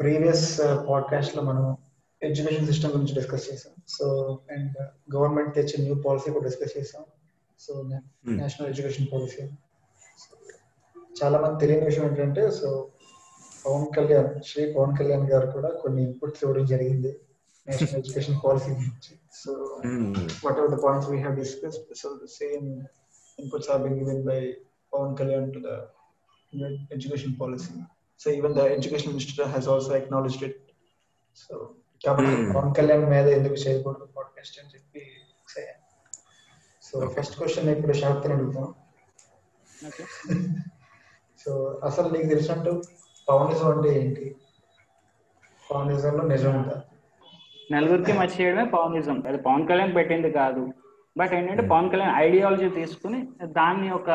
Previous podcast లో మనం education system గురించి డిస్కస్ చేసాం. సో అండ్ గవర్నమెంట్ తెచ్చిన న్యూ పాలసీ కూడా డిస్కస్ చేసాం. So national education policy. చాలా మంది తెలియని విషయం ఏంటంటే, సో శ్రీ పవన్ కళ్యాణ్ గారు కూడా కొన్ని ఇన్పుట్స్ ఇవ్వడం జరిగింది నేషనల్ ఎడ్యుకేషన్ పాలసీ గురించి. So whatever the points we have discussed, so the same inputs are being given by Pawan Kalyan to the education policy. So even the education minister has also acknowledged it. So Pawan Kalyan made a decision for the podcast and it say. So okay. First question I put Sharthana Dutta. Okay. So asal league decision to Pawanism ante enti? Pawanism lo nijam anta. నలుగురికి మచ్చ చేయడమే పవనిజం. అది పవన్ కళ్యాణ్ పెట్టింది కాదు. But ఏంటంటే Pawan Kalyan ideology తీసుకుని దాన్ని ఒక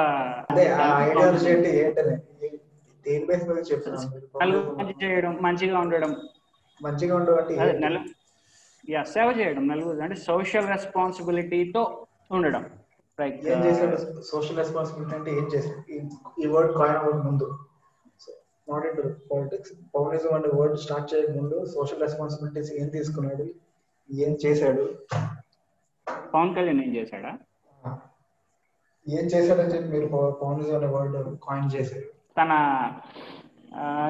చేయడం, మంచిగా ఉండడం, సేవ చేయడం, నలుగురు అంటే సోషల్ రెస్పాన్సిబిలిటీతో ఉండడం. సోషల్ రెస్పాన్సిబిలిటీ అంటే ఏం చేశాడు? నాట్ పాలిటిక్స్, పవనిజం అనే వర్డ్ స్టార్ట్ చేయక ముందు సోషల్ రెస్పాన్సిబిలిటీస్ ఏం తీసుకున్నాడు, ఏం చేశాడు, పవన్ కళ్యాణ్ ఏం చేశాడని చెప్పి మీరు పవనిజం అనే వర్డ్ కాయిన్ చేశారు. తన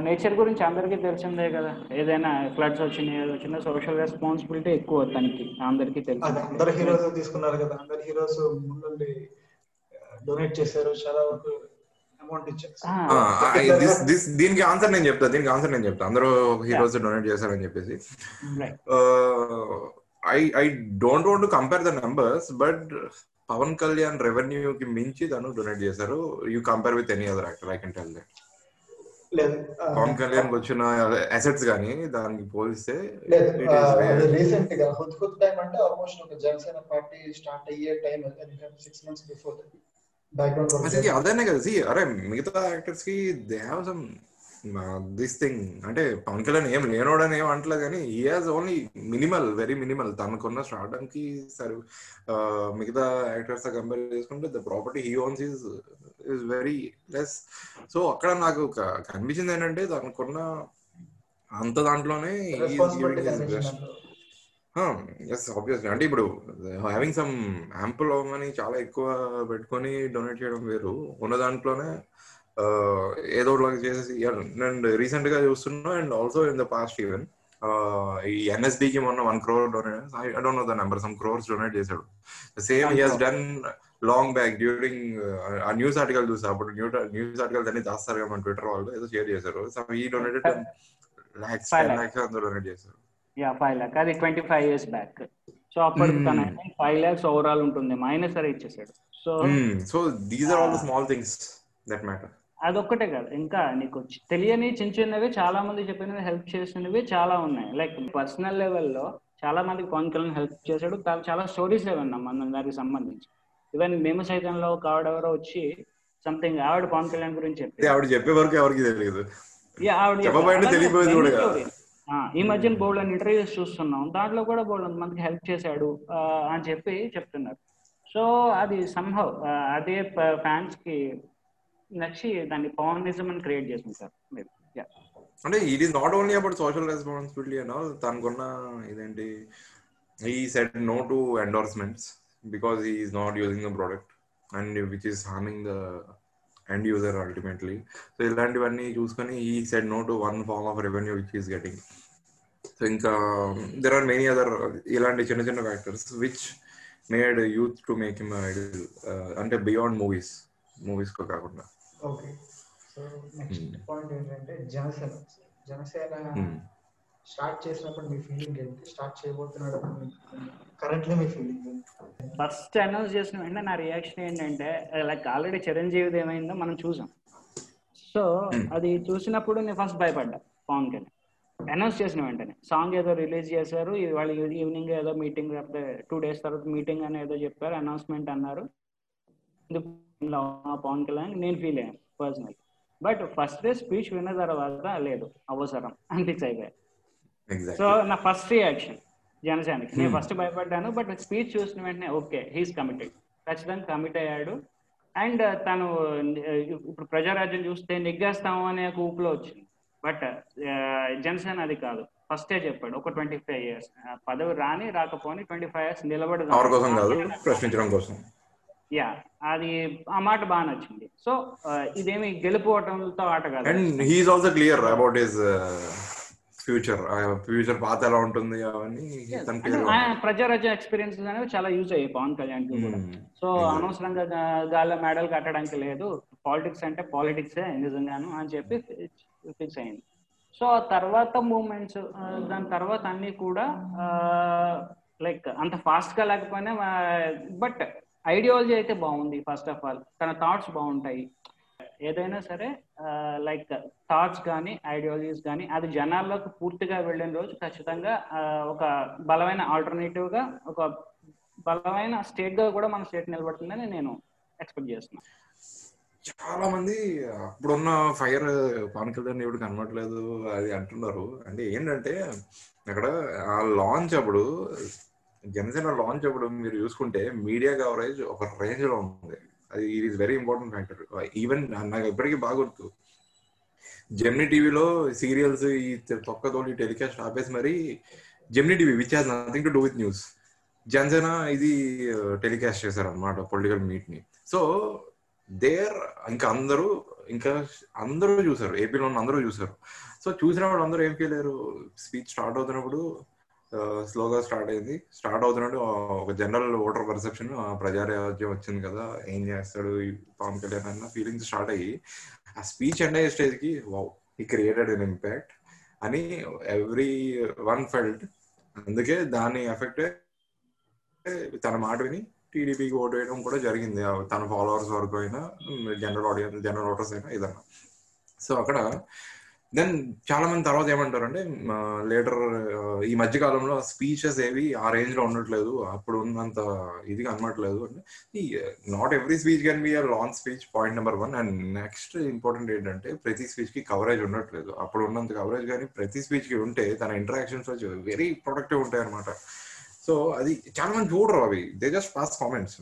నేచర్ గురించి అందరికీ తెలిసిందే కదా. ఏదైనా ఫ్లడ్స్ వచ్చినా సోషల్ రెస్పాన్సిబిలిటీ ఎక్కువ తనకి, అందరికీ తెలుసు. అందరు హీరోస్ తీసుకున్నారు కదా, అందరు హీరోస్ ముందు డొనేట్ చేశారు, చాలా వరకు అమౌంట్ ఇచ్చారు. దీనికి ఆన్సర్ నేను చెప్తా, అందరూ హీరోస్ డొనేట్ చేశారని చెప్పేసి. I don't want to compare the numbers, but Pawan Kalyan revenue ki minchi tanu donate chesaru. You compare with any other actor, I can tell that. Pawan Kalyan gochina assets gaani daniki poliste recent ga hudhud time ante almost oka Janasena party start ayye time ante 6 months before that background basically adane kada. See are migitha actors ki they have some this thing. అంటే పవన్ కళ్యాణ్ ఏం లేనోడని ఏం అంటలే, కానీ he has only minimal, very minimal. తనకున్న స్టార్డంకి సరే మిగతా యాక్టర్స్ కంపేర్ చేసుకుంటే the property he owns is very less. So అక్కడ నాకు కనిపించింది ఏంటంటే తనకున్న అంత దాంట్లోనే ఎస్ ఆబ్వియస్లీ అంటే ఇప్పుడు హ్యావింగ్ సమ్ యాంపుల్ అవమని చాలా ఎక్కువ పెట్టుకొని డొనేట్ చేయడం వేరు, ఉన్న దాంట్లోనే ఏదో లాగా చేసేసి. అండ్ రీసెంట్ గా చూస్తున్నా, and also in the past even ఈ NSD కి మొన్న 1 crore donate, I don't know the number, some crores donate చేశాడు. Same he has done long back during ఆ న్యూస్ ఆర్టికల్ చూసా, అప్పుడు న్యూస్ ఆర్టికల్స్ అన్ని దాస్తారు కదా మన ట్విట్టర్ వాళ్ళు, ఏదో షేర్ చేశారు. సో హి డొనేటెడ్ 10 lakhs అందరూ డొనేట్ చేశారు. యా 5 lakhs, అది 25 years back. సో అప్పుడు తన 5 lakhs ఓవరాల్ ఉంటుంది, మైనస్ అరే ఇచ్చేసాడు. So these are all the small things that matter. అదొక్కటే కాదు, ఇంకా నీకు తెలియని చిన్న చిన్నవి, చాలా మంది చెప్పినవి, హెల్ప్ చేసినవి చాలా ఉన్నాయి. లైక్ పర్సనల్ లెవెల్లో చాలా మందికి పవన్ కళ్యాణ్ హెల్ప్ చేశాడు. చాలా స్టోరీస్ విన్నాం మనం దానికి సంబంధించి. ఈవెన్ మేము సైతంలో ఒక ఆవిడెవరో వచ్చి సంథింగ్, ఆవిడ పవన్ కళ్యాణ్ గురించి చెప్పింది. ఆవిడ చెప్పే వరకు ఎవరికి తెలియదు. ఈ మధ్యన బోల్డ్ ఇంటర్వ్యూస్ చూస్తున్నాం, దాంట్లో కూడా బోల్డ్ మందికి హెల్ప్ చేశాడు అని చెప్పి చెప్తున్నారు. సో అది సంహవ్ అదే ఫ్యాన్స్ కి నచ్చి దాన్ని పవనిజం అని క్రియేట్ చేస్తున్నారు. అంటే it is not only about social responsibility and all. తనకున్న ఇదేంటి, he said no to endorsements because he is not using the product and which is harming the end user ultimately. So ఇలాంటివన్నీ చూసుకొని he said no to 1 form of revenue which is getting. So ఇంకా there are many other ఇలాంటి చిన్న చిన్న factors which made youth to make him idol, అంటే beyond movies కో కాకుండా. Okay, so next point ఏంటంటే Janasena start చేసినప్పుడు మీ ఫీలింగ్ ఏంటి? స్టార్ట్ చేయబోతున్నాడు కరెంట్లీ మీ ఫీలింగ్ ఏంటి? ఫస్ట్ అనౌన్స్ చేసిన వెంటనే నా రియాక్షన్ ఏంటంటే, లైక్ ఆల్రెడీ చిరంజీవిది ఏమైందో మనం చూసాం. సో అది చూసినప్పుడు నేను ఫస్ట్ భయపడ్డా. పవన్ కళ్యాణ్ అనౌన్స్ చేసిన వెంటనే సాంగ్ ఏదో రిలీజ్ చేశారు, వాళ్ళు ఈవినింగ్ ఏదో మీటింగ్, లేకపోతే 2 days తర్వాత మీటింగ్ అని ఏదో చెప్పారు, అనౌన్స్మెంట్ అన్నారు. పవన్ కళ్యాణ్ నేను ఫీల్ అయ్యాను personal. But first day speech విన్న తర్వాత లేదు అవసరం అని ఫిక్స్ అయిపోయాను. సో నా ఫస్ట్ రియాక్షన్ జనసేనకి, నేను ఫస్ట్ భయపడ్డాను. బట్ స్పీచ్ చూసిన వెంటనే ఓకే హీస్ కమిటెడ్, ఖచ్చితంగా కమిట్ అయ్యాడు. అండ్ తను ఇప్పుడు ప్రజారాజ్యం చూస్తే నెగ్గేస్తాము అనే ఒక ఊపులో వచ్చింది. బట్ జనసేన అది కాదు, ఫస్టే చెప్పాడు ఒక 25 years పదవి రాని రాకపోని 25 years నిలబడదు. యా, అది ఆ మాట బాగా నచ్చింది. సో ఇదేమి గెలుపుకోవటంతో ఆట కాదు. And he is also clear about his future పాత ఎలా ఉంటుంది. ప్రజారాజ్యం ఎక్స్పీరియన్సెస్ అనేవి చాలా యూజ్ అయ్యాయి పవన్ కళ్యాణ్ కి కూడా. సో అనవసరంగా గాల్లో మెడల్ కట్టడానికి లేదు, పాలిటిక్స్ అంటే పాలిటిక్సే నిజంగాను అని చెప్పి ఫిక్స్ అయింది. సో ఆ తర్వాత మూమెంట్స్ దాని తర్వాత అన్ని కూడా లైక్ అంత ఫాస్ట్ గా లేకపోయినా బట్ ఐడియాలజీ అయితే బాగుంది. ఫస్ట్ ఆఫ్ ఆల్ తన థాట్స్ బాగుంటాయి. ఏదైనా సరే లైక్ థాట్స్ కానీ ఐడియాలజీస్ కానీ అది జనాల్లోకి పూర్తిగా వెళ్ళిన రోజు ఖచ్చితంగా ఒక బలమైన ఆల్టర్నేటివ్ గా ఒక బలమైన స్టేట్ గా కూడా మన స్టేట్ నిలబడుతుందని నేను ఎక్స్పెక్ట్ చేస్తున్నాను. చాలా మంది అప్పుడున్న ఫైర్ పవన్ కళ్యాణ్ ఇప్పుడు కనబడలేదు అది అంటున్నారు. అంటే ఏంటంటే అక్కడ ఆ లాంచ్ అప్పుడు జనసేన లాంచ్ అప్పుడు మీరు చూసుకుంటే మీడియా కవరేజ్ ఒక రేంజ్ లో ఉంది. అది it is very important factor. Even నాకు ఎప్పటికీ బాగా గుర్తు, జెమినీ టీవీలో సీరియల్స్ ఈ తొక్కతోటి టెలికాస్ట్ ఆపేసి మరి Gemini TV which has nothing to do with news Janasena ఇది టెలికాస్ట్ చేశారు అనమాట పొలిటికల్ మీట్ ని. సో దేర్ ఇంకా అందరూ చూసారు, ఏపీలో ఉన్న అందరూ చూసారు. సో చూసిన వాళ్ళు అందరూ ఏం ఫీల్ అయ్యారు, స్పీచ్ స్టార్ట్ అవుతున్నప్పుడు స్లోగా స్టార్ట్ అయింది, స్టార్ట్ అవుతున్నట్టు ఒక జనరల్ ఓటర్ పర్సెప్షన్ ప్రజారాజ్యం వచ్చింది కదా ఏం చేస్తాడు పవన్ కళ్యాణ్ అన్న ఫీలింగ్స్ స్టార్ట్ అయ్యి ఆ స్పీచ్ ఎండ్ అయ్యే స్టేజ్ కి wow he created an impact అని ఎవ్రీ వన్ ఫెల్ట్. అందుకే దాని ఎఫెక్ట్ తన మాట విని టీడీపీకి ఓటు వేయడం కూడా జరిగింది, తన ఫాలోవర్స్ వరకు అయినా జనరల్ ఓటర్స్ అయినా ఏదన్నా. సో అక్కడ దెన్ చాలా మంది తర్వాత ఏమంటారు అంటే లేటర్ ఈ మధ్య కాలంలో స్పీచెస్ ఏవి ఆ రేంజ్ లో ఉండట్లేదు, అప్పుడు ఉన్నంత ఇదిగా అనట్లేదు. అంటే not every speech can be a long speech, point number one. And next important ఏంటంటే ప్రతి స్పీచ్ కి కవరేజ్ ఉండట్లేదు, అప్పుడు ఉన్నంత కవరేజ్ కానీ ప్రతి స్పీచ్ కి ఉంటే తన ఇంటరాక్షన్స్ వెరీ ప్రొడక్టివ్ ఉంటాయి అనమాట. సో అది చాలా మంది చూడరు, అవి దే జస్ట్ పాస్ కామెంట్స్.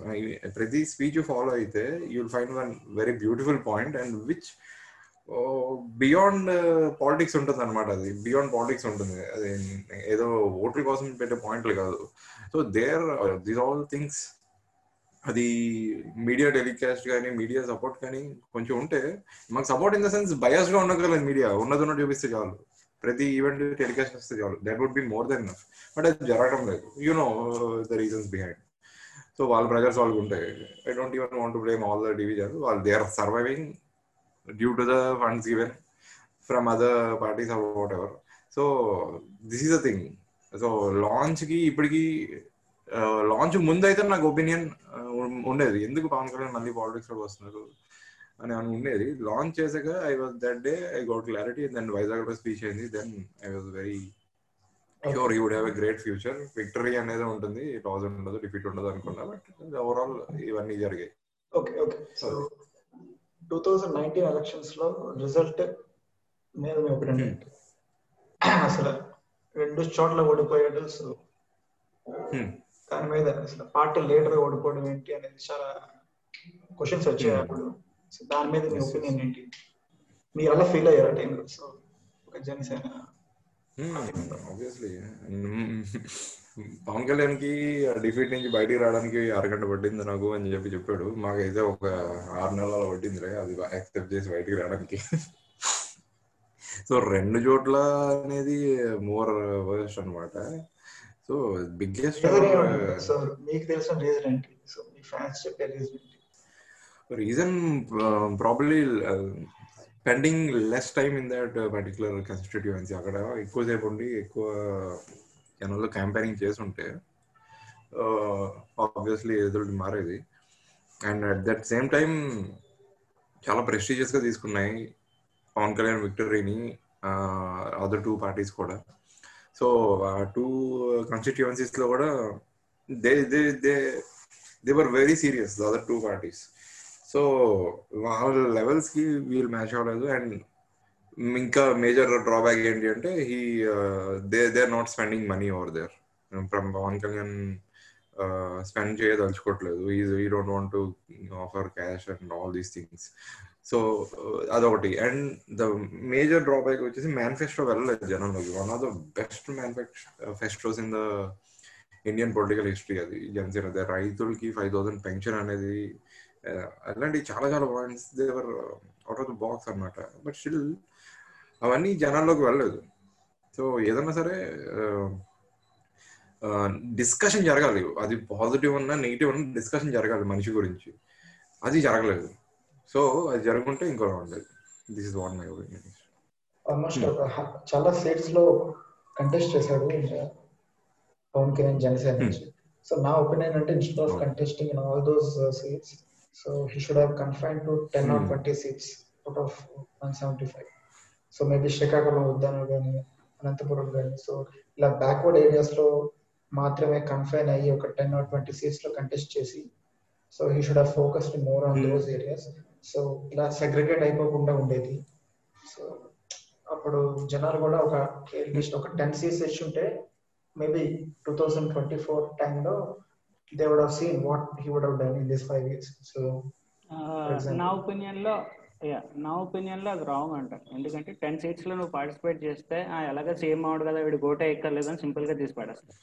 ప్రతి స్పీచ్ ఫాలో అయితే you will find one very beautiful point and which beyond politics ఉంటుంది అనమాట. అది బియాండ్ పాలిటిక్స్ ఉంటుంది, అది ఏదో ఓట్ల కోసం పెట్టే పాయింట్లు కాదు. So there these all things అది మీడియా టెలికాస్ట్ కానీ మీడియా సపోర్ట్ కానీ కొంచెం ఉంటే మాకు సపోర్ట్ ఇన్ ద సెన్స్ బయాస్గా ఉండగలదు. మీడియా ఉన్నది చూపిస్తే చాలు, ప్రతి ఈవెంట్ టెలికాస్ట్ వస్తే చాలు, that would be more than enough. But అది జరగడం లేదు, you know the reasons behind. So వాళ్ళ ప్రెజర్స్ వాళ్ళకు ఉంటాయి. I don't even want to blame all the division, వాళ్ళు they are surviving due to the funds given from other parties or whatever. So this is the thing. So లాంచ్కి ఇప్పటికీ launch ముందైతే నాకు opinion ఉండేది, ఎందుకు పవన్ కళ్యాణ్ మళ్ళీ పాలిటిక్స్లోకి వస్తున్నారు అని అని ఉండేది. లాంచ్ చేసాక I was that day I got clarity. Then Vizag లో స్పీచ్ అయింది, then I was very sure he would have a great future. Victory అనేది ఉంటుంది, లాస్ ఉండదు, డిఫీట్ ఉండదు అనుకున్నా, బట్ ఓవరాల్ ఇవన్నీ జరిగాయి. ఓకే ఓకే, సో 2019 ఎలక్షన్స్ లో రిజల్ట్ మీద మీ ఒపీనియన్ ఏంటి? అసలు 2 చోట్ల ఓడిపోయాడు, సో దాని మీద అసలు పార్టీ లీడర్ ఓడిపోవడం ఏంటి అనేది చాలా క్వశ్చన్స్ వచ్చాయి అప్పుడు. సో దాని మీద మీ ఒపీనియన్ ఏంటి, మీరు అలా ఫీల్ అయ్యారు టైంలో? సో ఒక జనసేన ఆబ్వియస్లీ పవన్ కళ్యాణ్కి డిఫీట్ నుంచి బయటికి రావడానికి 6 గంటలు పట్టింది నాకు అని చెప్పి చెప్పాడు. మాకైతే ఒక 6 నెలల పట్టిందిలే అది యాక్సెప్ట్ చేసి బయటికి రావడానికి. సో 2 చోట్ల అనేది మోర్ వర్స్ట్ అనమాట. సో బిగ్గెస్ట్ మీకు తెలిసిన రీజన్ ఏంటి, సో మీ ఫ్యాన్స్ చెప్పే రీజన్ ఏంటి? Reason probably spending less time in that particular constituency. అక్కడ ఎక్కువసేపు ఉండి ఎక్కువ జనాల్లో క్యాంపెయినింగ్ చేస్తుంటే ఆబ్వియస్లీ రిజల్ట్ మారేది. And at that same time చాలా ప్రెస్టీజియస్గా తీసుకున్నాయి పవన్ కళ్యాణ్ విక్టరీని అదర్ 2 పార్టీస్ కూడా. సో 2 కాన్స్టిట్యుయెన్సీస్లో కూడా they they they they were very serious the other 2 parties. So వాళ్ళ లెవెల్స్కి వీళ్ళు మ్యాచ్ అవ్వలేదు. అండ్ ఇంకా మేజర్ డ్రాబ్యాక్ ఏంటి అంటే they are not spending money over there. From Pawan Kalyan spend చేయదలుచుకోవట్లేదు, he don't want to offer cash and all these things. So అదొకటి. And the major drawback వచ్చేసి మేనిఫెస్టో వెళ్ళలేదు జనంలోకి. One of the best manifestos in the Indian political history అది జనసేన. రైతులకి 5,000 pension అనేది అలాంటి చాలా చాలా points they were out of the box అనమాట. బట్ స్టిల్ అవన్నీ జనాల్లోకి వెళ్ళలేదు. సో ఏదన్నా సరే డిస్కషన్ జరగాలి, అది పాజిటివ్ అన్నా నెగిటివ్ అన్నా డిస్కషన్ జరగాలి మనిషి గురించి, అది జరగలేదు. సో అది జరగకుంటే ఇంకో ఉండదు. This is what my opinion. Almost చాలా స్టేట్స్ లో కంటెస్ట్ చేశాడు పవన్ కళ్యాణ్ జనసేన నుంచి. సో నా ఒపీనియన్ అంటే instead of contesting in all those seats, so he should have confined to 10 or 20 seats out of 175. So maybe Srikakulam ఉద్యానం కానీ అనంతపురం కానీ, సో ఇలా బ్యాక్వర్డ్ ఏరియాస్ లో మాత్రమే కన్ఫైన్ అయ్యి ఒక 10 or 20 సీట్స్ లో కంటెస్ట్ చేసి, so he should have focused more on those areas. So ఇలా సెగ్రిగేట్ అయిపోకుండా ఉండేది. సో అప్పుడు జనాలు కూడా ఒక అట్లీస్ట్ ఒక 10 సీట్స్ ఇచ్చి ఉంటే మేబీ 2024 టైంలో they would have seen what he would have done in these 5 years. So నా ఒపీనియన్లో అది రాంగ్ అంట. ఎందుకంటే 10 సీట్స్ లో నువ్వు పార్టిసిపేట్ చేస్తే ఎలాగ సేమ్ అవుడు కదా, వీడు గోట ఎక్కర్లేదు అని సింపుల్ గా తీసి పడేస్తాను.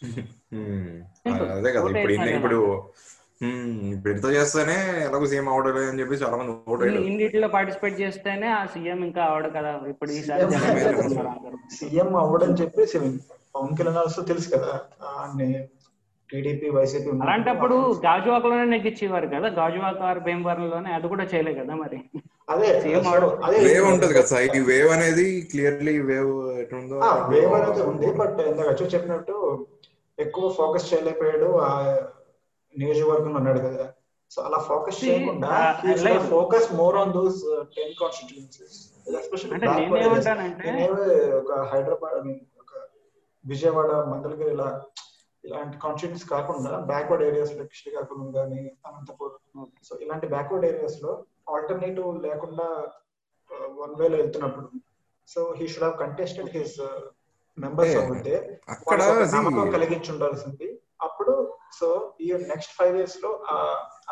ఇన్నిటిలో పార్టిసిపేట్ చేస్తేనే ఆ సీఎం ఇంకా అవడు కదా. ఇప్పుడు ఈసారి సీఎం అవడని చెప్పేసి పవన్ కళ్యాణ్ ఆల్సో తెలుసు కదా, టీడీపీ వైసీపీ అలాంటప్పుడు గాజువాకలోనే నెగ్గించేవారు కదా, గాజువాక భీమవరంలోనే, అది కూడా చేయలేదు కదా మరి. అదే వేవ్ ఉంటది కదా సార్, ఈ వేవ్ అనేది క్లియర్లీ వేవ్ అనేది ఉంది. బట్ ఇందాక అచ్చు చెప్పినట్టు ఎక్కువ ఫోకస్ చేయలేకపోయాడు ఆ నియోజకవర్గం అన్నాడు కదా. సో అలా ఫోకస్ చేయకుండా focus more on those 10 constituencies. ఒక హైదరాబాద్, ఒక విజయవాడ, మంగళగిరి ఇలా ఇలాంటి కాన్స్టిట్యూన్స్ కాకుండా బ్యాక్వర్డ్ ఏరియాస్ లో శ్రీకాకుళం కానీ అనంతపురం, సో ఇలాంటి బ్యాక్వర్డ్ ఏరియాస్ లో ఆల్టర్నేటివ్ లేకుండా వన్ వే లో వెళ్తున్నప్పుడు, so he should have contested his members అవుతే నమ్మకం కలిగించి ఉండాల్సింది అప్పుడు. సో ఈ నెక్స్ట్ 5 years లో ఆ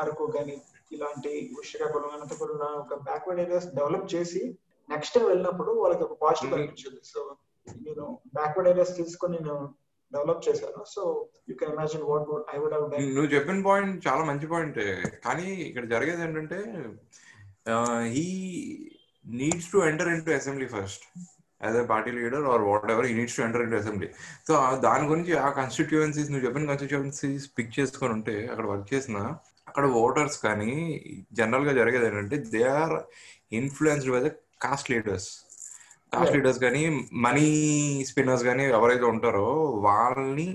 అరకు కానీ ఇలాంటి శ్రీకాకుళం అనంతపురం ఒక బ్యాక్వర్డ్ ఏరియాస్ డెవలప్ చేసి నెక్స్ట్ టైం వెళ్ళినప్పుడు వాళ్ళకి ఒక పాజిటివ్ కనిపించింది. సో నేను బ్యాక్వర్డ్ ఏరియాస్ తీసుకొని నేను డెవలప్ చేశాను. So you can imagine what I would have done. నువ్వు చెప్పిన పాయింట్ చాలా మంచి పాయింట్. కానీ ఇక్కడ జరిగేది ఏంటంటే he needs to enter into assembly first as a party leader or whatever, he needs to enter into assembly. So దాని గురించి ఆ కాన్స్టిట్యుయెన్సీస్, నువ్వు చెప్పిన కాన్స్టిట్యుయెన్సీస్ పిక్ చేసుకొని ఉంటే అక్కడ వర్క్ చేసిన అక్కడ ఓటర్స్ కానీ జనరల్ గా జరిగేది ఏంటంటే they are influenced by the caste leaders. Caste leaders కానీ మనీ స్పిన్నర్స్ కానీ ఎవరైతే ఉంటారో వాళ్ళని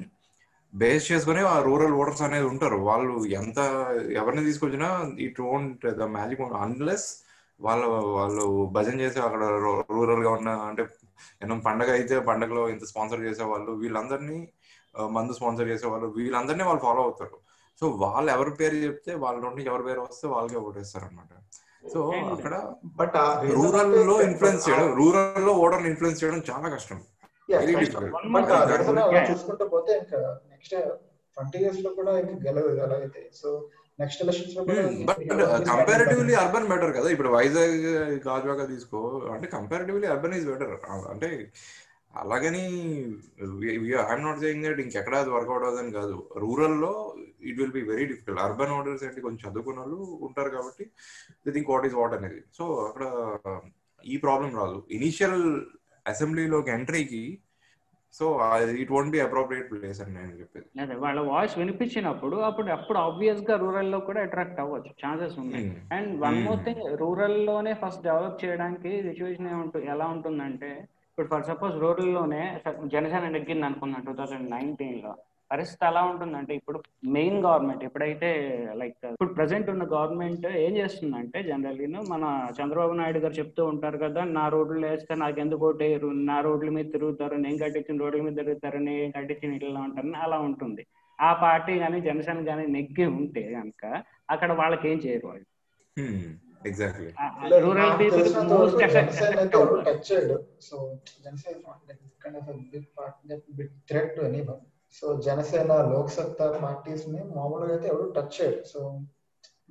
బేస్ చేసుకుని ఆ రూరల్ ఓటర్స్ అనేది ఉంటారు. వాళ్ళు ఎంత ఎవరిని తీసుకొచ్చినా it won't the magic unless వాళ్ళు భజన చేసే అక్కడ రూరల్ గా ఉన్న, అంటే ఏమన్నా పండగ అయితే పండగలో ఇంత స్పాన్సర్ చేసేవాళ్ళు, వీళ్ళందరినీ మందు స్పాన్సర్ చేసేవాళ్ళు, వీళ్ళందరినీ వాళ్ళు ఫాలో అవుతారు. సో వాళ్ళు ఎవరి పేరు చెప్తే వాళ్ళ నుండి ఎవరి పేరు వస్తే వాళ్ళకే ఓటేస్తారు అనమాట. సో అక్కడ బట్ రూరల్ లో ఇన్ఫ్లుయెన్స్ చేయడం, రూరల్ లో ఓటర్ ఇన్ఫ్లుయెన్స్ చేయడం చాలా కష్టం. చూసుకుంటూ పోతే ఇంకా నెక్స్ట్ 20 years లో కూడా ఇంకా గెలవదు అలాగైతే. సో నెక్స్ట్ ఎలక్షన్స్ లో కూడా బట్ కంపారిటివ్లీ అర్బన్ బెటర్ కదా. ఇప్పుడు వైజాగ్ గాజువాక తీసుకో అంటే కంపారిటివ్లీ అర్బన్ ఈజ్ బెటర్. అంటే అలాగని ఐఎమ్ నాట్ సేయింగ్ దట్ ఇంకెక్కడ అది వర్కౌట్ అవుదని కాదు. రూరల్లో it will be very difficult. Urban voters అంటే కొంచెం చదువుకున్న వాళ్ళు ఉంటారు కాబట్టి they think what is what అనేది. సో అక్కడ ఈ ప్రాబ్లం రాదు ఇనీషియల్ అసెంబ్లీలోకి ఎంట్రీకి. So it won't be appropriate place అని నేను చెప్పేది. వాళ్ళ వాయిస్ వినిపించినప్పుడు అప్పుడు ఆబ్వియస్ గా రూరల్ లో కూడా అట్రాక్ట్ అవ్వచ్చు, ఛాన్సెస్ ఉన్నాయి. And one more thing, rural లోనే ఫస్ట్ డెవలప్ చేయడానికి సిచ్యువేషన్ ఎలా ఉంటుందంటే, ఇప్పుడు ఫర్ సపోజ్ రూరల్లోనే జనసేన నెగ్గింది అనుకున్నాను 2019లో, పరిస్థితి ఎలా ఉంటుందంటే ఇప్పుడు మెయిన్ గవర్నమెంట్ ఎప్పుడైతే లైక్ ఇప్పుడు ప్రజెంట్ ఉన్న గవర్నమెంట్ ఏం చేస్తుందంటే, జనరల్లీ మన చంద్రబాబు నాయుడు గారు చెప్తూ ఉంటారు కదా, నా రోడ్లు వేస్తే నాకెందుకు ఓటేరు, నా రోడ్ల మీద తిరుగుతారు, నేను కట్టించిన రోడ్ల మీద తిరుగుతారు, నేను కట్టించిన ఇట్లా ఉంటారని అలా ఉంటుంది. ఆ పార్టీ కానీ జనసేన కానీ నెగ్గి ఉంటే కనుక అక్కడ వాళ్ళకి ఏం చేయరు వాళ్ళు. Exactly. Rural people most touched. So Jansen is not that kind of a big part, that big threat to anyone. So Janasena Loksatta parties ని మామూలుగా అయితే ఎవరు టచ్ చేయరు. సో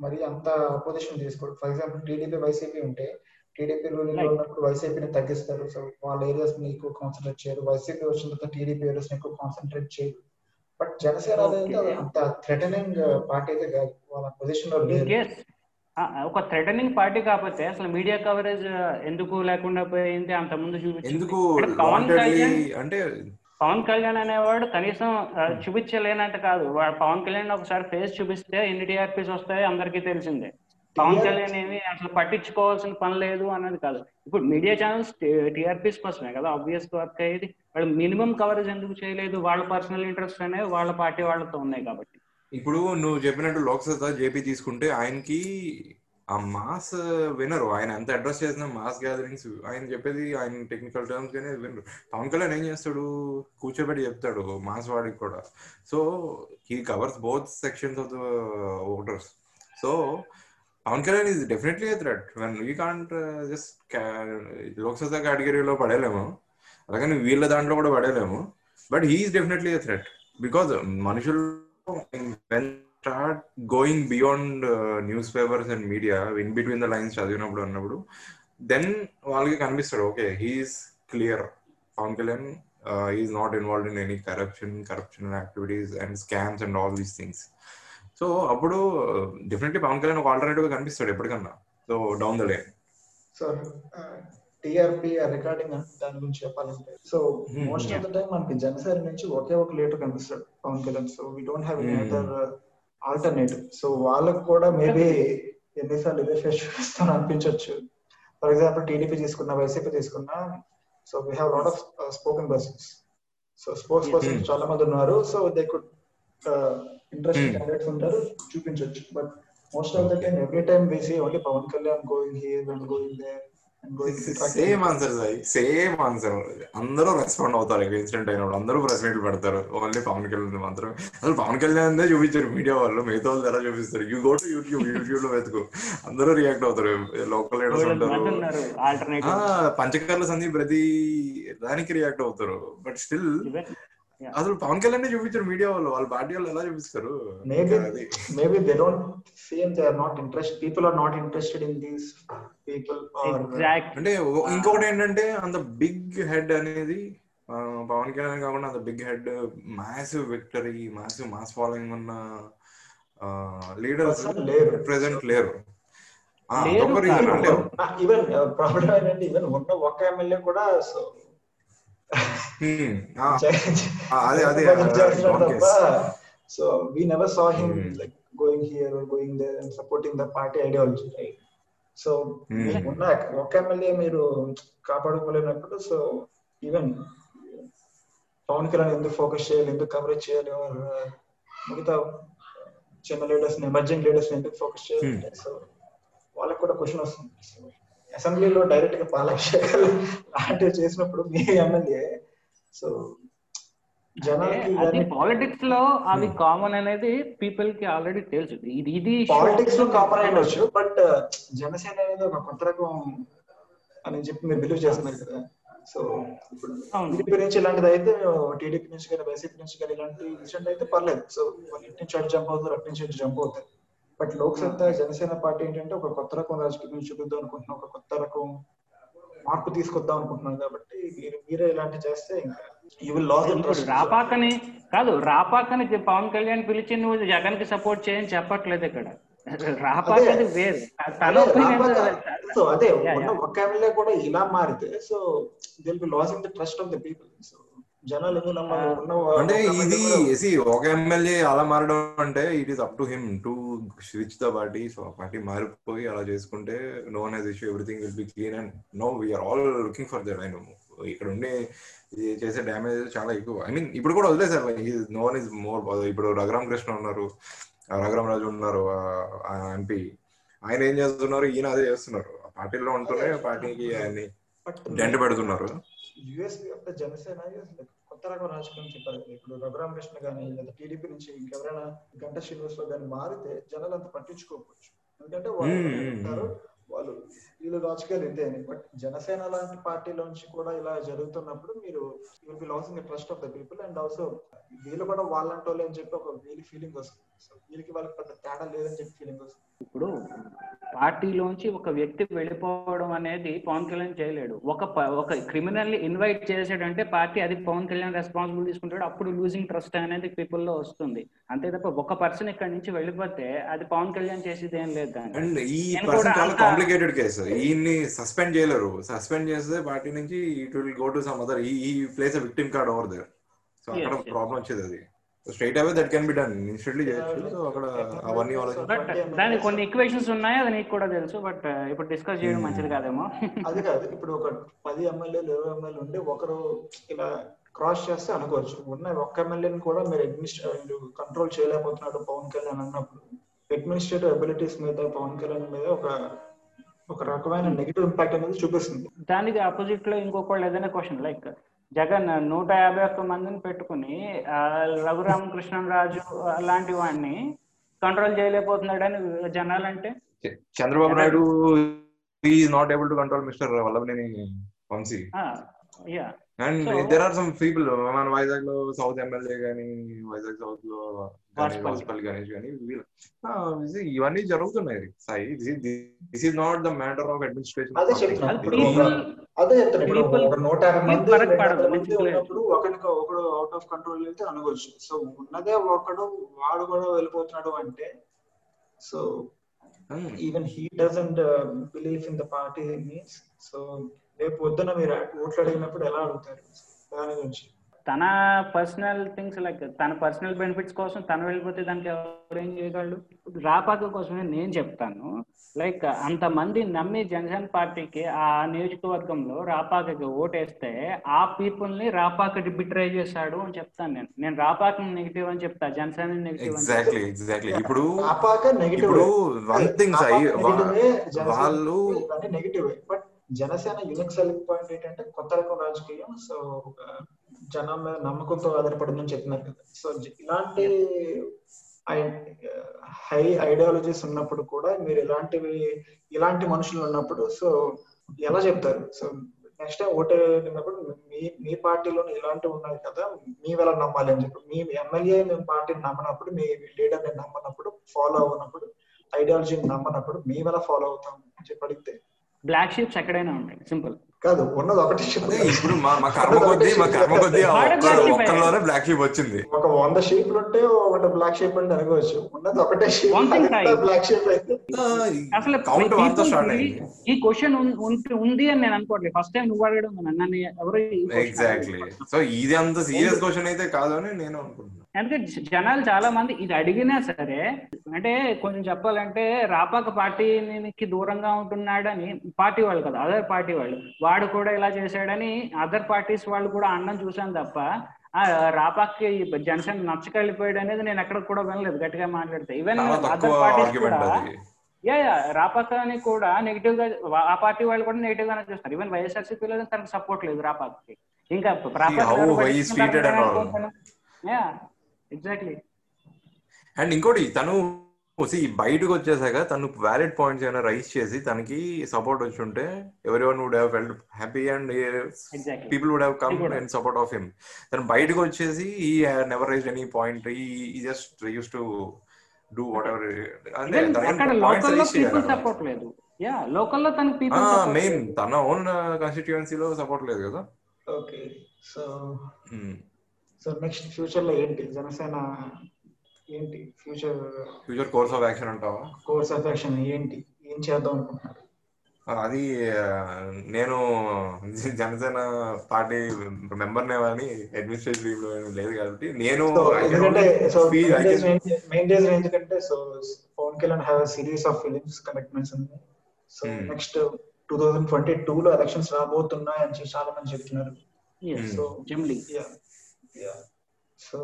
మరి అంత అపోజిషన్ తీసుకోడు. ఫర్ ఎగ్జాంపుల్ టీడీపీ వైసీపీ ఉంటే టీడీపీ రూలింగ్ లో ఉన్నప్పుడు వైసీపీని తగ్గిస్తారు. సో వాళ్ళ ఏరియాస్ ని ఎక్కువ కాన్సన్ట్రేట్ చేయరు. వైసీపీ వచ్చిన తర్వాత టీడీపీ ఏరియాస్ ని ఎక్కువ కాన్సన్ట్రేట్ చేయరు. బట్ జనసేన అనేది అంత థ్రెటనింగ్ పార్టీ అయితే కాదు, వాళ్ళ పొజిషన్ లో లేదు. ఒక థ్రెటనింగ్ పార్టీ కాకపోతే అసలు మీడియా కవరేజ్ ఎందుకు లేకుండా పోయింది అంత ముందు చూపించింది. పవన్ కళ్యాణ్ అనేవాడు కనీసం చూపించలేనంట కాదు, పవన్ కళ్యాణ్ ఒకసారి ఫేస్ చూపిస్తే ఎన్ని టీఆర్పీస్ వస్తాయో అందరికీ తెలిసిందే. పవన్ కళ్యాణ్ ఏమి అసలు పట్టించుకోవాల్సిన పని లేదు అన్నది కాదు. ఇప్పుడు మీడియా ఛానల్స్ టీఆర్పీస్ కోసమే కదా ఆబ్వియస్ వర్క్ అయ్యేది. వాళ్ళు మినిమం కవరేజ్ ఎందుకు చేయలేదు? వాళ్ళ పర్సనల్ ఇంట్రెస్ట్ అనేవి వాళ్ళ పార్టీ వాళ్ళతో ఉన్నాయి కాబట్టి. ఇప్పుడు నువ్వు చెప్పినట్టు లోక్సత్తా జేపీ తీసుకుంటే ఆయనకి ఆ మాస్ వినరు. ఆయన ఎంత అడ్రస్ చేసిన మాస్ గ్యాదరింగ్స్ ఆయన చెప్పేది ఆయన టెక్నికల్ టర్మ్స్ గానే వినరు. పవన్ కళ్యాణ్ ఏం చేస్తాడు, కూర్చోబెట్టి చెప్తాడు మాస్ వాడికి కూడా. So he covers both sections of the voters. So Pawan Kalyan is definitely threat. We can't just Loksatta కేటగిరీలో పడేలేము, అలాగని వీళ్ళ దాంట్లో కూడా పడేలేము. But he's definitely threat because మనుషులు start going beyond newspapers and media in between the lines చదివినప్పుడు అన్నప్పుడు దెన్ వాళ్ళకి కనిపిస్తాడు okay he's clear. Pawan Kalyan is not involved in any corruption activities and scams and all these things. So అప్పుడు definitely Pawan Kalyan ఒక alternative గా కనిపిస్తాడు ఎప్పటికన్నా. So down the line so TRP recording అంటే దాని గురించి చెప్పాలంటే so most of the time మనకి జనసేన నుంచి ఒకే ఒక లీడర్ కనిపిస్తాడు Pawan Kalyan. So we don't have any other alternative. So వాళ్ళకు కూడా మేబీ ఎన్నిసార్లు ఇదే ఫేస్ చూపిస్తాను అనిపించవచ్చు. ఫర్ ఎగ్జాంపుల్ టీడీపీ తీసుకున్నా వైసీపీ తీసుకున్నా so we have lot of spoken persons. So spokes persons చాలా మంది ఉన్నారు. So they could interesting candidates ఉంటారు చూపించవచ్చు. But most of the time every time we see only Pawan Kalyan going here and going there. Same answer Sai, same answer. అందరూ respond అవుతారు incident అయినప్పుడు, అందరూ press మీట్లు పెడతారు. ఓన్లీ పవన్ కళ్యాణ్ మాత్రం అసలు పవన్ కళ్యాణ్ చూపించారు మీడియా వాళ్ళు, మిగతా వాళ్ళు ఎలా చూపిస్తారు. You go to YouTube, YouTube లో వెతుకు అందరూ రియాక్ట్ అవుతారు. లోకల్ లీడర్స్ ఉంటారు, పంచకర్ల సంధి ప్రతి దానికి రియాక్ట్ అవుతారు. బట్ స్టిల్ అసలు పవన్ కళ్యాణ్ చూపించారు మీడియా వాళ్ళు, వాళ్ళ పార్టీ వాళ్ళు ఎలా చూపిస్తారు. Maybe they don't see and they are not interest, people are not interested in these people. అంటే ఇంకొకటి ఏంటంటే అంత బిగ్ హెడ్ అనేది పవన్ కళ్యాణ్ కాకుండా అంత big head massive victory massive mass following ఉన్న లీడర్స్ ప్రెసెంట్ లేరు. ఈవెన్ ప్రాబ్లం ఏంటంటే ఈవెన్ ఉన్న ఒక్క ఎమ్మెల్యే కూడా so So we never saw him like going here or going there and supporting the party ideology, right? So MLA మీరు కాపాడుకోలేనప్పుడు so even Pawan Kalyan ఎందుకు focus చేయాలి, ఎందుకు కవరేజ్ చేయాలి, మిగతా చిన్న లీడర్స్ ఎమర్జింగ్ లీడర్స్ ఎందుకు ఫోకస్ చేయాలి. సో వాళ్ళకి కూడా క్వశ్చన్ వస్తుంది. అసెంబ్లీలో డైరెక్ట్ గా పాలాభిషేకాలు లాంటివి చేసినప్పుడు మీ ఎమ్మెల్యే సో జనానికి పాలిటిక్స్ లో అవి కామన్ అనేది పీపుల్ కి ఆల్రెడీ తెలుసు. ఇది పాలిటిక్స్ లో కామన్ అయినచ్చు. బట్ జనసేన అనేది ఒక కొత్త రకం అని చెప్పి మీరు బిలీవ్ చేస్తున్నారు కదా. సో ఇప్పుడు టీడీపీ నుంచి ఇలాంటిది అయితే, టీడీపీ నుంచి కానీ వైసీపీ నుంచి కానీ ఇలాంటి ఇన్సిడెంట్ అయితే పర్లేదు. సో ఇటు నుంచి అటు జంప్ అవుతారు, అటు నుంచి ఇటు జంప్ అవుతారు. బట్ లోక్సత్తా జనసేన పార్టీ ఏంటంటే ఒక కొత్త రకం రాజకీయం చూపిద్దాం అనుకుంటున్నాం, ఒక కొత్త రకం మార్పు తీసుకొద్దాం అనుకుంటున్నాం. కాబట్టి మీరే ఇలాంటి చేస్తే రాపాకని కాదు, రాపాకని పవన్ కళ్యాణ్ పిలిచి నువ్వు జగన్ కి సపోర్ట్ చేయని చెప్పట్లేదు ఇక్కడ. రాపాకది వేరు. సో అదే ఒక్క ఎమ్మెల్యే కూడా ఇలా మారితే so they'll be losing the trust of the people. So అంటే ఇది ఒక ఎమ్మెల్యే అలా మారడం అంటే it is up to him to switch the party. So ఆ పార్టీ మారిపోయి అలా చేసుకుంటే no one has issue, everything will be clean and no we're all looking for that. నేను ఇక్కడ ఉండే చేసే డ్యామేజ్ చాలా ఎక్కువ. ఐ మీన్ ఇప్పుడు కూడా వదిలేదు sir, no one is more. ఇప్పుడు రఘురామకృష్ణ ఉన్నారు, రఘురామరాజు ఉన్నారు ఎంపీ, ఆయన ఏం చేస్తున్నారు, ఈయన అదే చేస్తున్నారు. ఆ పార్టీలో ఉంటూనే పార్టీకి ఆయన్ని డెంట్ పెడుతున్నారు. కొత్త రకం రాజకీయం చెప్పారు కదా, ఇప్పుడు రఘురామకృష్ణ కానీ లేదా టీడీపీ నుంచి ఇంకెవరైనా గంట శ్రీనివాస్ లో కానీ మారితే జనాలు అంత పట్టించుకోకపోవచ్చు. ఎందుకంటే వాళ్ళు వాళ్ళు వీళ్ళు రాజకీయాలు ఇదే అని. బట్ జనసేన లాంటి పార్టీలోంచి కూడా ఇలా జరుగుతున్నప్పుడు మీరు will be losing the trust of the people and also వీళ్ళు కూడా వాళ్ళంటి వాళ్ళు అని చెప్పి ఒక వీళ్ళ ఫీలింగ్ వస్తుంది. సో వీళ్ళకి వాళ్ళకి పెద్ద తేడా లేదని చెప్పి ఫీలింగ్ వస్తుంది. ఇప్పుడు పార్టీలోంచి ఒక వ్యక్తి వెళ్ళిపోవడం అనేది పవన్ కళ్యాణ్ చేయలేడు. ఒక క్రిమినల్ ఇన్వైట్ చేసాడంటే పార్టీ అది పవన్ కళ్యాణ్ రెస్పాన్సిబిలిటీ తీసుకుంటాడు. అప్పుడు లూజింగ్ ట్రస్ట్ అనేది పీపుల్ లో వస్తుంది. అంతే తప్ప ఒక పర్సన్ ఇక్కడ నుంచి వెళ్ళిపోతే అది పవన్ కళ్యాణ్ చేసేది ఏం లేదు. కాంప్లికేటెడ్ కేసు, ఈయన్ని సస్పెండ్ చేయలేరు. సస్పెండ్ చేస్తే పార్టీ నుంచి it will go to some other, he plays a victim card over there. So అక్కడ ప్రాబ్లం వచ్చేది అది. Straight away that can be done. Instantly so కొన్ని ఈక్వేషన్స్ ఉన్నాయి, అది నీకు కూడా తెలుసు. బట్ ఇప్పుడు డిస్కస్ చేయడం మంచిది కాదేమో. అది కాదు, ఇప్పుడు ఒక 10 MLA 20 MLA ఉంటే ఒకరు ఇలా క్రాస్ చేస్తే అనుకోవచ్చు, ఉన్న ఒక్క ఎమ్మెల్యేని కూడా మీరు కంట్రోల్ చేయలేకపోతున్నాడు పవన్ కళ్యాణ్ అన్నప్పుడు అడ్మినిస్ట్రేటివ్ అబిలిటీస్ మీద పవన్ కళ్యాణ్ మీద ఒక రకమైన నెగటివ్ ఇంపాక్ట్ అనేది చూపిస్తుంది. దానికి ఆపోజిట్ లో ఇంకొకళ్ళు ఏదైనా క్వశ్చన్ లైక్ జగన్ 151 మందిని పెట్టుకుని రఘురామ కృష్ణరాజు అలాంటి వాడిని కంట్రోల్ చేయలేకపోతున్నాడని జనాలంటే, Chandrababu Naidu is not able to control mister Vallabhaneni Vamsi. And there are some people మన వైజాగ్ లో సౌత్ ఎమ్మెల్యే గానీ, వైజాగ్ సౌత్ లో వాసుపల్లి గణేష్ గానీ, ఇవన్నీ జరుగుతున్నాయి. This is not the matter of administration. అదే చెప్తాను, ఒక 150 మంది ఉన్నప్పుడు ఒకడు అవుట్ ఆఫ్ కంట్రోల్ వెళ్తే అనుకోవచ్చు. సో ఉన్నదే ఒకడు, వాడు కూడా వెళ్ళిపోతున్నాడు అంటే so even he doesn't believe in the party means. So రేపు పొద్దున మీరు ఓట్లు అడిగినప్పుడు ఎలా అడుగుతారు దాని గురించి? తన పర్సనల్ థింగ్స్ లైక్ తన పర్సనల్ బెనిఫిట్స్ కోసం తను వెళ్ళిపోతే దానికి ఎవరు ఏం చేయగలడు? రాపాక కోసమే నేను చెప్తాను, లైక్ అంతమంది నమ్మి జనసేన పార్టీకి ఆ నియోజకవర్గంలో రాపాకకి ఓటేస్తే ఆ పీపుల్ ని రాపాక బిట్రే చేశాడు అని చెప్తాను. నేను రాపాక నెగిటివ్ అని చెప్తా, జనసేన నెగిటివ్. ఎగ్జాక్ట్లీ. ఇప్పుడు వన్ థింగ్ వాళ్ళు negative, but Janasena unique selling point ఏంటంటే కొత్త రకం రాజకీయం. సో జనం మీద నమ్మకంతో ఆధారపడిందని చెప్పినారు కదా. సో ఇలాంటి హై ఐడియాలజీస్ ఉన్నప్పుడు కూడా మీరు ఇలాంటి మనుషులు ఉన్నప్పుడు సో ఎలా చెప్తారు? సో నెక్స్ట్ టైం ఓటే ఉన్నప్పుడు మీ పార్టీలో ఇలాంటివి ఉన్నాయి కదా, మీవెలా నమ్మాలి అని చెప్పి, మీ ఎమ్మెల్యే మేము పార్టీని నమ్మనప్పుడు, మీ లీడర్ని నమ్మనప్పుడు, ఫాలో అవ్వనప్పుడు, ఐడియాలజీని నమ్మనప్పుడు మీవెలా ఫాలో అవుతాం అని చెప్పి అడిగితే బ్లాక్ షీప్స్ ఎక్కడైనా ఉంటాయి. సింపుల్ కాదు, ఉన్నది ఒకటి. ఇప్పుడు మా కర్మ కొద్ది ఒక్కలోనే బ్లాక్ షీప్ వచ్చింది. ఒక 100 షీప్లు ఉంటే ఒకటి బ్లాక్ షీప్ అంటే అనుకోవచ్చు, ఉన్నది ఒకటే షీప్. బ్లాక్ షీప్ అయితే అసలు ఈ క్వశ్చన్ ఉంది అని నేను అనుకోవట్లేదు. ఫస్ట్ టైం నువ్వు అడగడం నన్ను ఎవరు. ఎగ్జాక్ట్లీ. సో ఇది అంత సీరియస్ క్వశ్చన్ అయితే కాదు అని నేను అనుకుంటున్నాను. ఎందుకంటే జనాలు చాలా మంది ఇది అడిగినా సరే, అంటే కొంచెం చెప్పాలంటే రాపాక పార్టీకి దూరంగా ఉంటున్నాడని పార్టీ వాళ్ళు కదా, అదర్ పార్టీ వాళ్ళు, వాడు కూడా ఇలా చేశాడని అదర్ పార్టీస్ వాళ్ళు కూడా అన్నం చూశాను తప్ప రాపాకి జనసేన నచ్చకెళ్ళిపోయాడు అనేది నేను ఎక్కడ కూడా వినలేదు. గట్టిగా మాట్లాడితే ఈవెన్ అదర్ పార్టీస్ కూడా రాపాకని కూడా నెగిటివ్ గా, ఆ పార్టీ వాళ్ళు కూడా నెగిటివ్ గానే చూస్తారు. ఈవెన్ వైఎస్ఆర్సీపీలో తనకు సపోర్ట్ లేదు రాపాకి. ఇంకా ఎగ్జాక్ట్లీ. అండ్ ఇంకోటి, తను బయటకు వచ్చేసాక తను వ్యాలిడ్ పాయింట్స్ ఏమైనా రైజ్ చేసి తనకి సపోర్ట్ వచ్చి ఉంటే everyone would have felt happy and people would have come in support of him. తను బయటకు వచ్చేసి he had never raised any point, he just used to do whatever. అంటే అక్కడ లోకల్లో పీపుల్ సపోర్ట్ లేదు. యా, లోకల్లో తన పీపుల్ సపోర్ట్ మెయిన్ తన ఓన్ కాన్స్టిట్యుయెన్సీలో సపోర్ట్ లేదు కదా. ఓకే. సో నెక్స్ట్ ఫ్యూచర్ లో ఏంటి జనసేన, ఏంటి ఫ్యూచర్ కోర్స్ ఆఫ్ యాక్షన్ అంటావా? కోర్స్ ఆఫ్ యాక్షన్ ఏంటి, ఏం చేద్దాం అనుకుంటున్నారు? అది నేను జనసేన పార్టీ మెంబర్నే అని అడ్మినిస్ట్రేటివ్ లేదు కాబట్టి నేను ఎందుకంటే so Pawan Kalyan have a series of films commitments ఉన్నాయి. సో నెక్స్ట్ 2022 లో ఎలక్షన్స్ రాబోతున్నాయి అని చాలా మంది చెప్తున్నారు. సో సో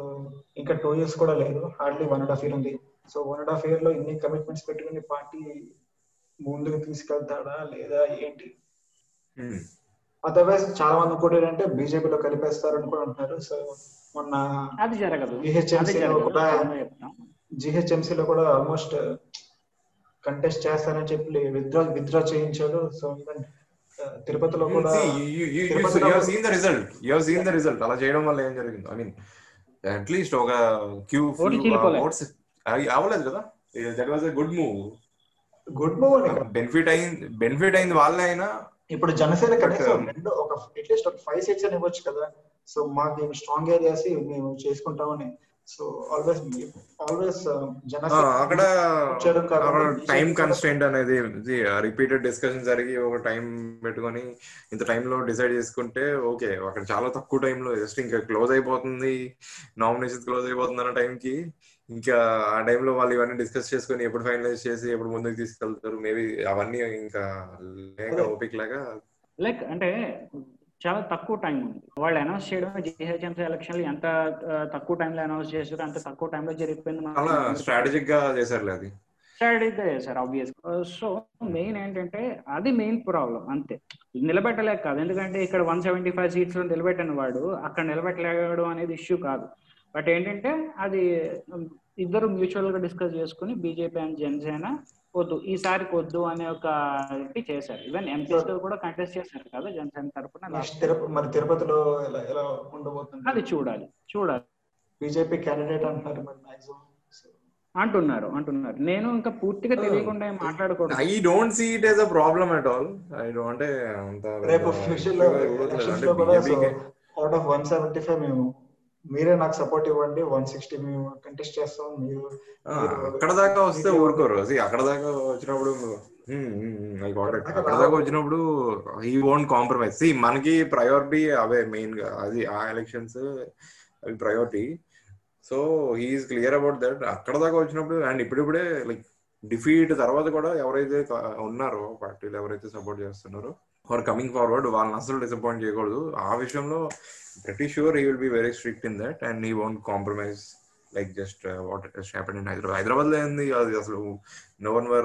ఇంకా 2 years కూడా లేదు, హార్డ్లీ 1.5 year ఉంది. సో 1.5 year లో ఇన్ని కమిట్మెంట్స్ పెట్టుకుని పార్టీ ముందుకు తీసుకెళ్తాడా లేదా ఏంటి? అదర్వైజ్ చాలా మంది కూడా ఏంటంటే బీజేపీలో కలిపేస్తారు అని కూడా అంటున్నారు. సో మొన్న జిహెచ్ఎంసీలో కూడా ఆల్మోస్ట్ కంటెస్ట్ చేస్తారని చెప్పి విత్డ్రా చేయించాడు. సో ఈవెన్ తిరుపతిలో కూడా అలా చేయడం వల్ల ఏం జరిగింది, ఐ మీన్ అట్లీస్ట్ ఒక క్యూ ఓట్స్ అవ్వలేదు కదా. That was a good move, good move. Benefit అయింది వాళ్ళే అయినా. ఇప్పుడు జనసేన కనీసం రెండు ఒక అట్లీస్ట్ ఒక 5 seats అని ఇవ్వచ్చు కదా. సో మాకు స్ట్రాంగ్ ఏరియాస్ మేము చేసుకుంటామని. సో ఆల్వేస్ జనసేన అక్కడ టైం కన్స్ట్రెయింట్ అనేది రిపీటెడ్ డిస్కషన్ జరిగి ఒక టైం పెట్టుకొని ఇంత టైంలో డిసైడ్ చేసుకుంటే ఓకే. అక్కడ చాలా తక్కువ టైంలో జస్ట్ ఇంకా క్లోజ్ అయిపోతుంది, నామినేషన్ క్లోజ్ అయిపోతుంది అన్న టైంకి ఇంకా ఆ టైంలో వాళ్ళు ఇవన్నీ డిస్కస్ చేసుకుని ఎప్పుడు ఫైనలైజ్ చేసి ఎప్పుడు ముందుకు తీసుకెళ్తారు మేబీ అవన్నీ ఇంకా లేక ఓపిక లాగా లైక్ అంటే చాలా తక్కువ టైం ఉంది. వాళ్ళు అనౌన్స్ చేయడం జీహెచ్ఎంసీ ఎలక్షన్లు ఎంత తక్కువ టైంలో అనౌన్స్ చేశారు, అంత తక్కువ టైంలో జరిగిపోయింది. అలా స్ట్రాటజిక్ గా చేశారు, అది స్ట్రాటజిక్ గా చేశారు ఆబ్వియస్. సో మెయిన్ ఏంటంటే అది మెయిన్ ప్రాబ్లం అంతే, నిలబెట్టలేక కాదు. ఎందుకంటే ఇక్కడ 175 seats నిలబెట్టిన వాడు అక్కడ నిలబెట్టలేడు అనేది ఇష్యూ కాదు. బట్ ఏంటంటే అది ఇద్దరు మ్యూచువల్ గా డిస్కస్ చేసుకుని బీజేపీ అండ్ జనసేన వద్దు ఈసారి వద్దు అనే ఒక చేశారు. ఈవెన్ ఎంపీస్ కూడా కంటెస్ట్ చేశారు కదా జనసేన తరఫున. తిరుపతిలో అది చూడాలి. బీజేపీ క్యాండిడేట్ అంటున్నారు అంటున్నారు. నేను ఇంకా పూర్తిగా తెలియకుండా మాట్లాడకూడదు. I don't see it as a problem at all. I don't out of 175 మేము మీరే నాకు సపోర్ట్ ఇవ్వండి, 160 మేము కంటెస్ట్ చేస్తాం. మీరు అక్కడ దాకా వస్తే ఊరుకోరు. అక్కడ దాకా వచ్చినప్పుడు ఈ ఓంట్ కాంప్రమైజ్. మనకి ప్రయారిటీ అవే మెయిన్ గా, అది ఆ ఎలక్షన్స్ అవి priority. So he's clear about that. అక్కడ దాకా వచ్చినప్పుడు అండ్ ఇప్పుడిప్పుడే లైక్ డిఫీట్ తర్వాత కూడా ఎవరైతే ఉన్నారో పార్టీలు ఎవరైతే సపోర్ట్ చేస్తున్నారో ఫర్ కమింగ్ ఫార్వర్డ్ వాళ్ళని అసలు డిసప్పాయింట్ చేయకూడదు. ఆ విషయంలో pretty sure he will be very strict in that and he won't compromise like just what has happened in Hyderabad lo endi aslu no one were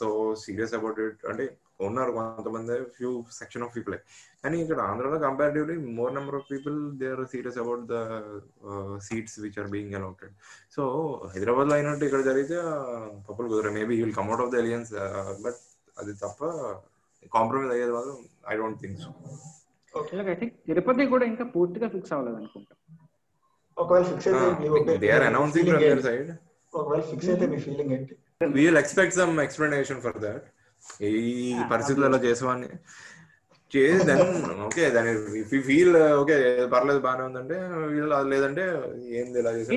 so serious about it. Ante unnaru kontamandi few section of people and ikkada Andhra lo comparatively more number of people they are serious about the seats which are being allotted. So Hyderabad lo ainattu ikkada jarigithe papul kudra maybe he will come out of the alliance but adi tappa compromise ayyadu vadu I don't think so. Tirupati కూడా ఇంకా పూర్తిగా fix అవ్వలేదు అనుకుంటా. ఈ పరిస్థితులలో చేసేవాడిని చేసి పర్లేదు బానే ఉందంటే వీళ్ళు అది లేదంటే ఏంది ఇలా చేసి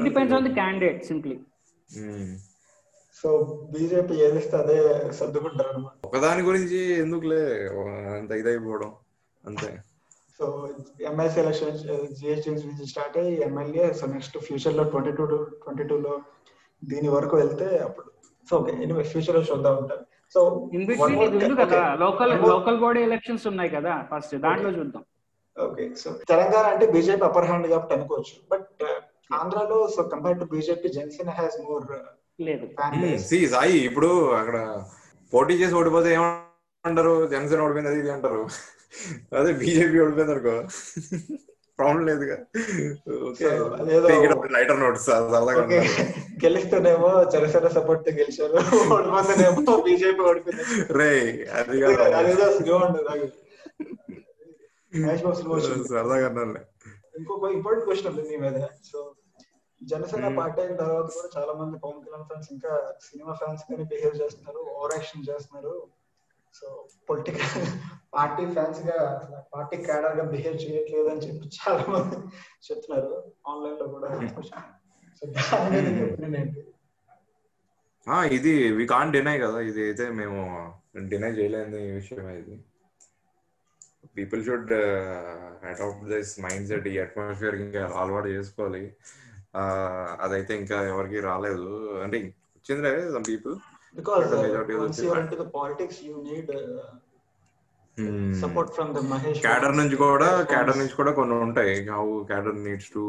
సో బీజేపీ ఏదిస్తే అదే సర్దుకుంటారు అనమాట. ఒకదాని గురించి ఎందుకులే అంత ఇదైపోవడం అంతే. సో ఎమ్మెల్సీ ఎలక్షన్ జిహెచ్ఎంసీ నుంచి స్టార్ట్ అయ్యి ఎమ్మెల్యే, సో నెక్స్ట్ ఫ్యూచర్ లో 2022లో దీని వరకు వెళ్తే అప్పుడు సో ఓకే ఎనీవే ఫ్యూచర్ లో చూద్దాం ఉంటారు. సో లోకల్ బాడీ ఎలక్షన్స్ ఉన్నాయి కదా ఫస్ట్, దాంట్లో చూద్దాం. ఓకే సో తెలంగాణ అంటే బీజేపీ అప్పర్ హ్యాండ్ కాబట్టి అనుకోవచ్చు. బట్ ఆంధ్రాలో so compare to BJP Janasena has more Sai. ఇప్పుడు అక్కడ పోటీ చేసి ఓడిపోతే ఏమంటారు, జనసేన ఓడిపోయింది అది ఇది అంటారు. అదే బీజేపీ ఓడిపోయింది అనుకో ప్రాబ్లం లేదుగా. గెలిస్తేనేమో జనసేన సపోర్ట్ గెలిచారు, ఓడిపోతేనేమో బీజేపీ ఓడిపోయింది రే, అది సరదాగా అన్నాను. ఇంకొక ఇంపార్టెంట్ క్వశ్చన్ ఉంది మీ మీద. సో జనసేన పార్టీ అయిన తర్వాత కూడా చాలా మంది పవన్ కళ్యాణ్ ఫ్యాన్స్ ఇంకా సినిమా ఫ్యాన్స్ గానీ బిహేవ్ చేస్తున్నారు, ఓవర్ యాక్షన్ చేస్తున్నారు. సో పొలిటికల్ పార్టీ ఫ్యాన్స్ గా పార్టీ క్యాడర్ గా బిహేవ్ చేయట్లేదు అని చెప్పి చాలా మంది చెప్తున్నారు ఆన్లైన్ లో కూడా. సో ఇది వి కాంట్ డినై కదా, ఇది అయితే మేము డినై చేయలేని విషయం. ఇది people should adapt this mind set. ఈ అట్మాస్ఫియర్ ఇంకా అలవాటు చేసుకోవాలి. అదైతే ఇంకా ఎవరికి రాలేదు అంటే వచ్చింది some people. Because once you are into the politics, you need support from the Mahesh. Cadre nunchi kuda konni untayi. How cadre needs to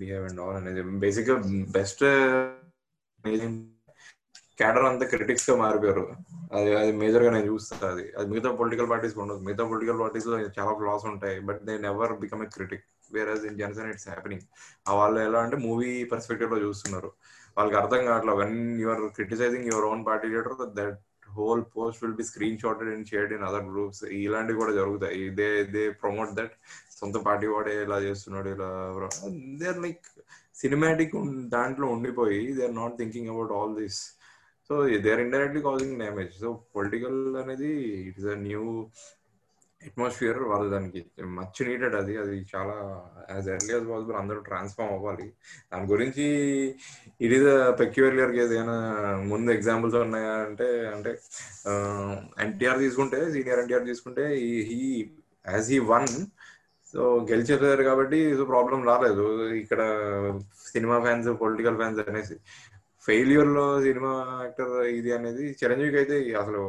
behave and all. And basically, best cadre anta critics ga maaripoyaru. Adi major ga nenu chusta. Adi migitha political parties kondadu. Migitha political parties lo chaala flaws untayi, but they never become a critic. Whereas in Jansen it's happening. Avalla ela ante movie perspective lo chustunnaru. వాళ్ళకి అర్థం కావట్లేదు. When your criticising your own party leader that whole post will be screenshotted and shared in other groups. ఇలాంటివి కూడా జరుగుతాయి. They promote that సొంత party వాడే ఇలా చేస్తున్నాడు ఇలా. దే ఆర్ లైక్ సినిమాటిక్ దాంట్లో ఉండిపోయి they are not thinking about all this. So they are indirectly causing damage. So political అనేది it is a new atmosphere. వాళ్ళు దానికి మచ్ నీడెడ్. అది అది చాలా యాజ్ ఎర్లీ యాజ్ పాసిబుల్ అందరూ ట్రాన్స్ఫార్మ్ అవ్వాలి. దాని గురించి it is a peculiar case. ఏదైనా ముందు ఎగ్జాంపుల్స్ ఉన్నాయా అంటే అంటే ఎన్టీఆర్ తీసుకుంటే సీనియర్ ఎన్టీఆర్ తీసుకుంటే he as he won. So గెలిచేసారు కాబట్టి సో ప్రాబ్లం రాలేదు. ఇక్కడ సినిమా ఫ్యాన్స్ పొలిటికల్ ఫ్యాన్స్ అనేసి ఫెయిల్యూర్లో సినిమా యాక్టర్ ఇది అనేది చిరంజీవికి అయితే అసలు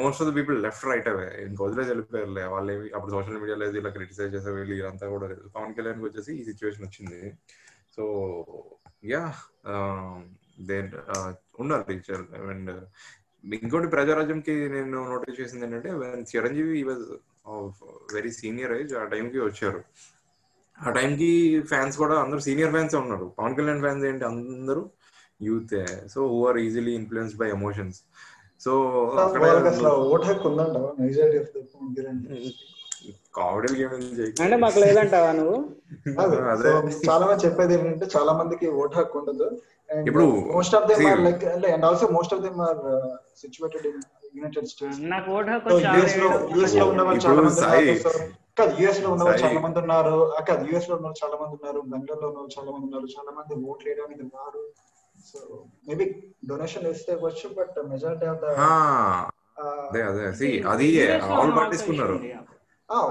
most of the people left right అవే ఇంక వదిలేసి వెళ్ళిపోయారులే వాళ్ళు. ఏమి అప్పుడు సోషల్ మీడియాలో లేదు ఇలా క్రిటిసైజ్ చేసే వీళ్ళు ఇదంతా కూడా లేదు. పవన్ కళ్యాణ్కి వచ్చేసి ఈ సిచ్యువేషన్ వచ్చింది. సో యా దే ఉండాలి. అండ్ ఇంకోటి ప్రజారాజ్యంకి నేను నోటీస్ చేసింది ఏంటంటే Chiranjeevi was very senior age. ఆ టైంకి వచ్చారు. ఆ టైంకి ఫ్యాన్స్ కూడా అందరూ సీనియర్ ఫ్యాన్స్ ఉన్నారు. పవన్ కళ్యాణ్ ఫ్యాన్స్ ఏంటి అందరూ యూతే. So who are easily influenced by emotions. So అక్కడ చాలా మంది చెప్పేది ఏంటంటే చాలా మందికి ఓట్ హక్కు ఉండదు. Most of them are like and also most of them are situated in United States. నాకు ఓట్ హక్కు యూఎస్ లో ఉన్నవాళ్ళు చాలా మంది యుఎస్ లో ఉన్నవాళ్ళు చాలా మంది ఉన్నారు. అక్కడ యుఎస్ లో ఉన్న చాలా మంది ఉన్నారు. బెంగళూరు లో ఉన్న చాలా మంది ఉన్నారు. చాలా మంది ఓట్ వేయడానికి ఉన్నారు. సో మేబీ డొనేషన్ ఇస్తే వచ్చు బట్ మెజారిటీ ఆఫ్ అది ఆల్ పార్టీస్ ఉన్నారు.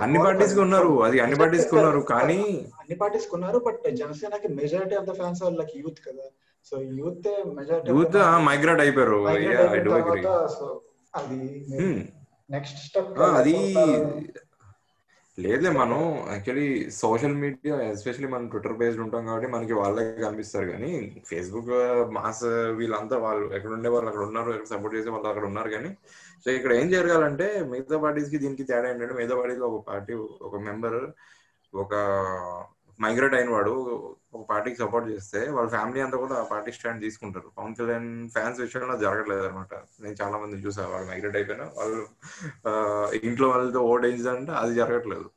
అన్ని పార్టీస్ ఉన్నారు. అది అన్ని పార్టీస్ ఉన్నారు కానీ అన్ని పార్టీస్ ఉన్నారు. బట్ జనసేనకి majority of the fans are like youth కదా. So youth majority youth migrate అయిపోయారు. I do agree. సో అది నెక్స్ట్ స్టెప్ అది లేదులే. మనం యాక్చువల్లీ సోషల్ మీడియా ఎస్పెషలీ మనం ట్విట్టర్ బేస్డ్ ఉంటాం కాబట్టి మనకి వాళ్ళే కనిపిస్తారు. కానీ ఫేస్బుక్ మాస్ వీళ్ళంతా వాళ్ళు ఎక్కడ ఉండే వాళ్ళు అక్కడ ఉన్నారు. సపోర్ట్ చేసే వాళ్ళు అక్కడ ఉన్నారు. కానీ సో ఇక్కడ ఏం జరగాలంటే మిగతా పార్టీస్కి దీనికి తేడా ఏంటంటే మిగతా పార్టీకి ఒక పార్టీ ఒక మెంబర్ ఒక మైగ్రేట్ అయిన వాడు ఒక పార్టీకి సపోర్ట్ చేస్తే వాళ్ళ ఫ్యామిలీ అంతా కూడా ఆ పార్టీ స్టాండ్ తీసుకుంటారు. పవన్ కళ్యాణ్ ఫ్యాన్స్ విషయంలో జరగట్లేదు అనమాట. నేను చాలా మంది చూసాను వాళ్ళు మైగ్రేట్ అయిపోయినా వాళ్ళు ఇంట్లో వాళ్ళతో ఓట్ వేయించారంటే అది జరగట్లేదు.